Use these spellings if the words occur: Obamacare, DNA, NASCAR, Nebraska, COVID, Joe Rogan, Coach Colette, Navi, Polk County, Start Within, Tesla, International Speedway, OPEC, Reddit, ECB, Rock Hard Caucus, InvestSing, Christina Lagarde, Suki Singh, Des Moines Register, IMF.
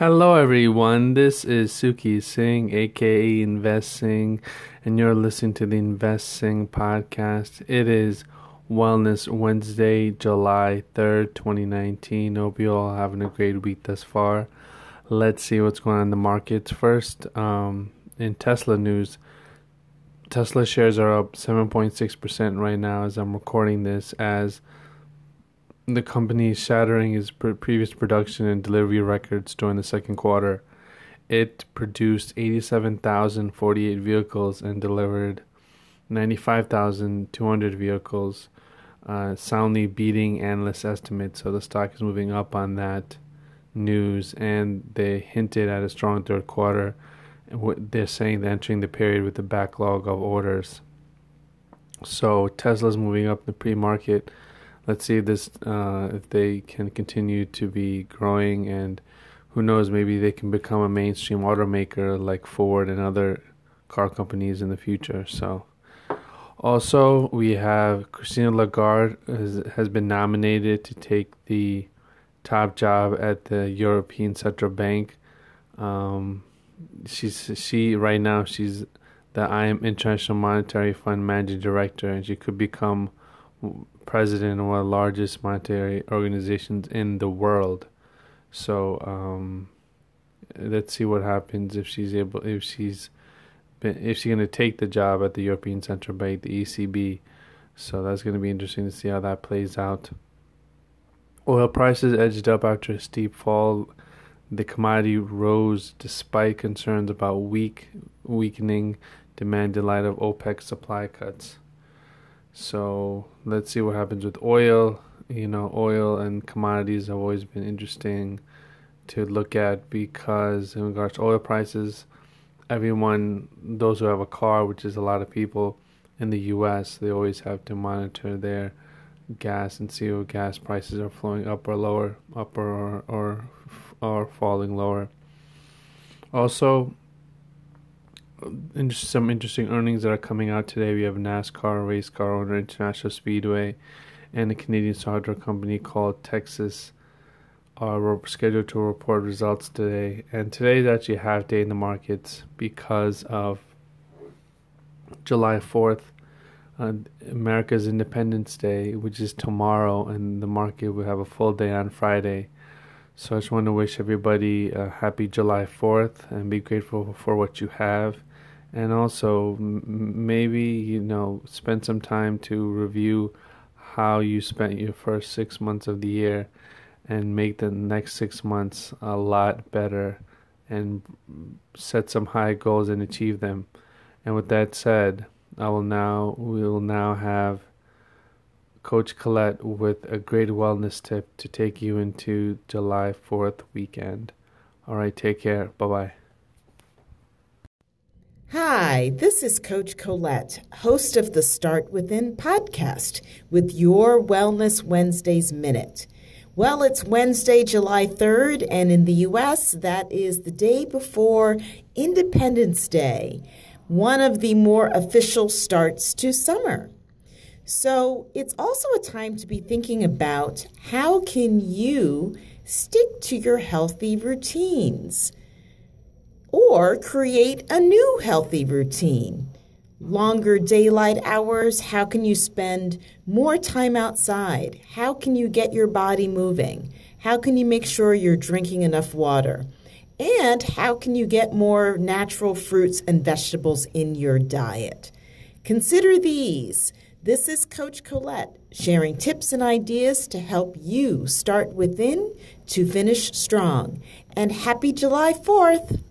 Hello everyone, this is Suki Singh, aka InvestSing, and you're listening to the InvestSing podcast. It is Wellness Wednesday, July 3rd, 2019. Hope you're all having a great week thus far. Let's see what's going on in the markets. First, in Tesla news, Tesla shares are up 7.6% right now as I'm recording this, as the company is shattering its previous production and delivery records during the second quarter. It produced 87,048 vehicles and delivered 95,200 vehicles, soundly beating analyst estimates. So the stock is moving up on that news, and they hinted at a strong third quarter. They're saying they're entering the period with a backlog of orders. So Tesla's moving up the pre-market. Let's see if they can continue to be growing, and who knows, maybe they can become a mainstream automaker like Ford and other car companies in the future. So, also we have Christina Lagarde has been nominated to take the top job at the European Central Bank. She's the International Monetary Fund Managing Director, and she could become president of one of the largest monetary organizations in the world. So let's see what happens if she's going to take the job at the European Central Bank, the ECB. So that's going to be interesting to see how that plays out. Oil prices edged up after a steep fall. The commodity rose despite concerns about weakening demand in light of OPEC supply cuts. So let's see what happens with oil. You know, oil and commodities have always been interesting to look at, because in regards to oil prices, those who have a car, which is a lot of people in the US, they always have to monitor their gas and see if gas prices are flowing up or lower, or falling lower. Also, some interesting earnings that are coming out today. We have NASCAR, race car owner International Speedway, and a Canadian software company called Texas are scheduled to report results today. And today is actually a half day in the markets because of July 4th, America's Independence Day, which is tomorrow, and the market will have a full day on Friday. So I just want to wish everybody a happy July 4th and be grateful for what you have. And also, maybe, spend some time to review how you spent your first 6 months of the year and make the next 6 months a lot better and set some high goals and achieve them. And with that said, we will now have Coach Colette with a great wellness tip to take you into July 4th weekend. All right, take care. Bye-bye. Hi, this is Coach Colette, host of the Start Within podcast with your Wellness Wednesday's Minute. Well, it's Wednesday, July 3rd, and in the U.S., that is the day before Independence Day, one of the more official starts to summer. So it's also a time to be thinking about how can you stick to your healthy routines or create a new healthy routine. Longer daylight hours, how can you spend more time outside? How can you get your body moving? How can you make sure you're drinking enough water? And how can you get more natural fruits and vegetables in your diet? Consider these. This is Coach Colette sharing tips and ideas to help you start within to finish strong. And happy July 4th!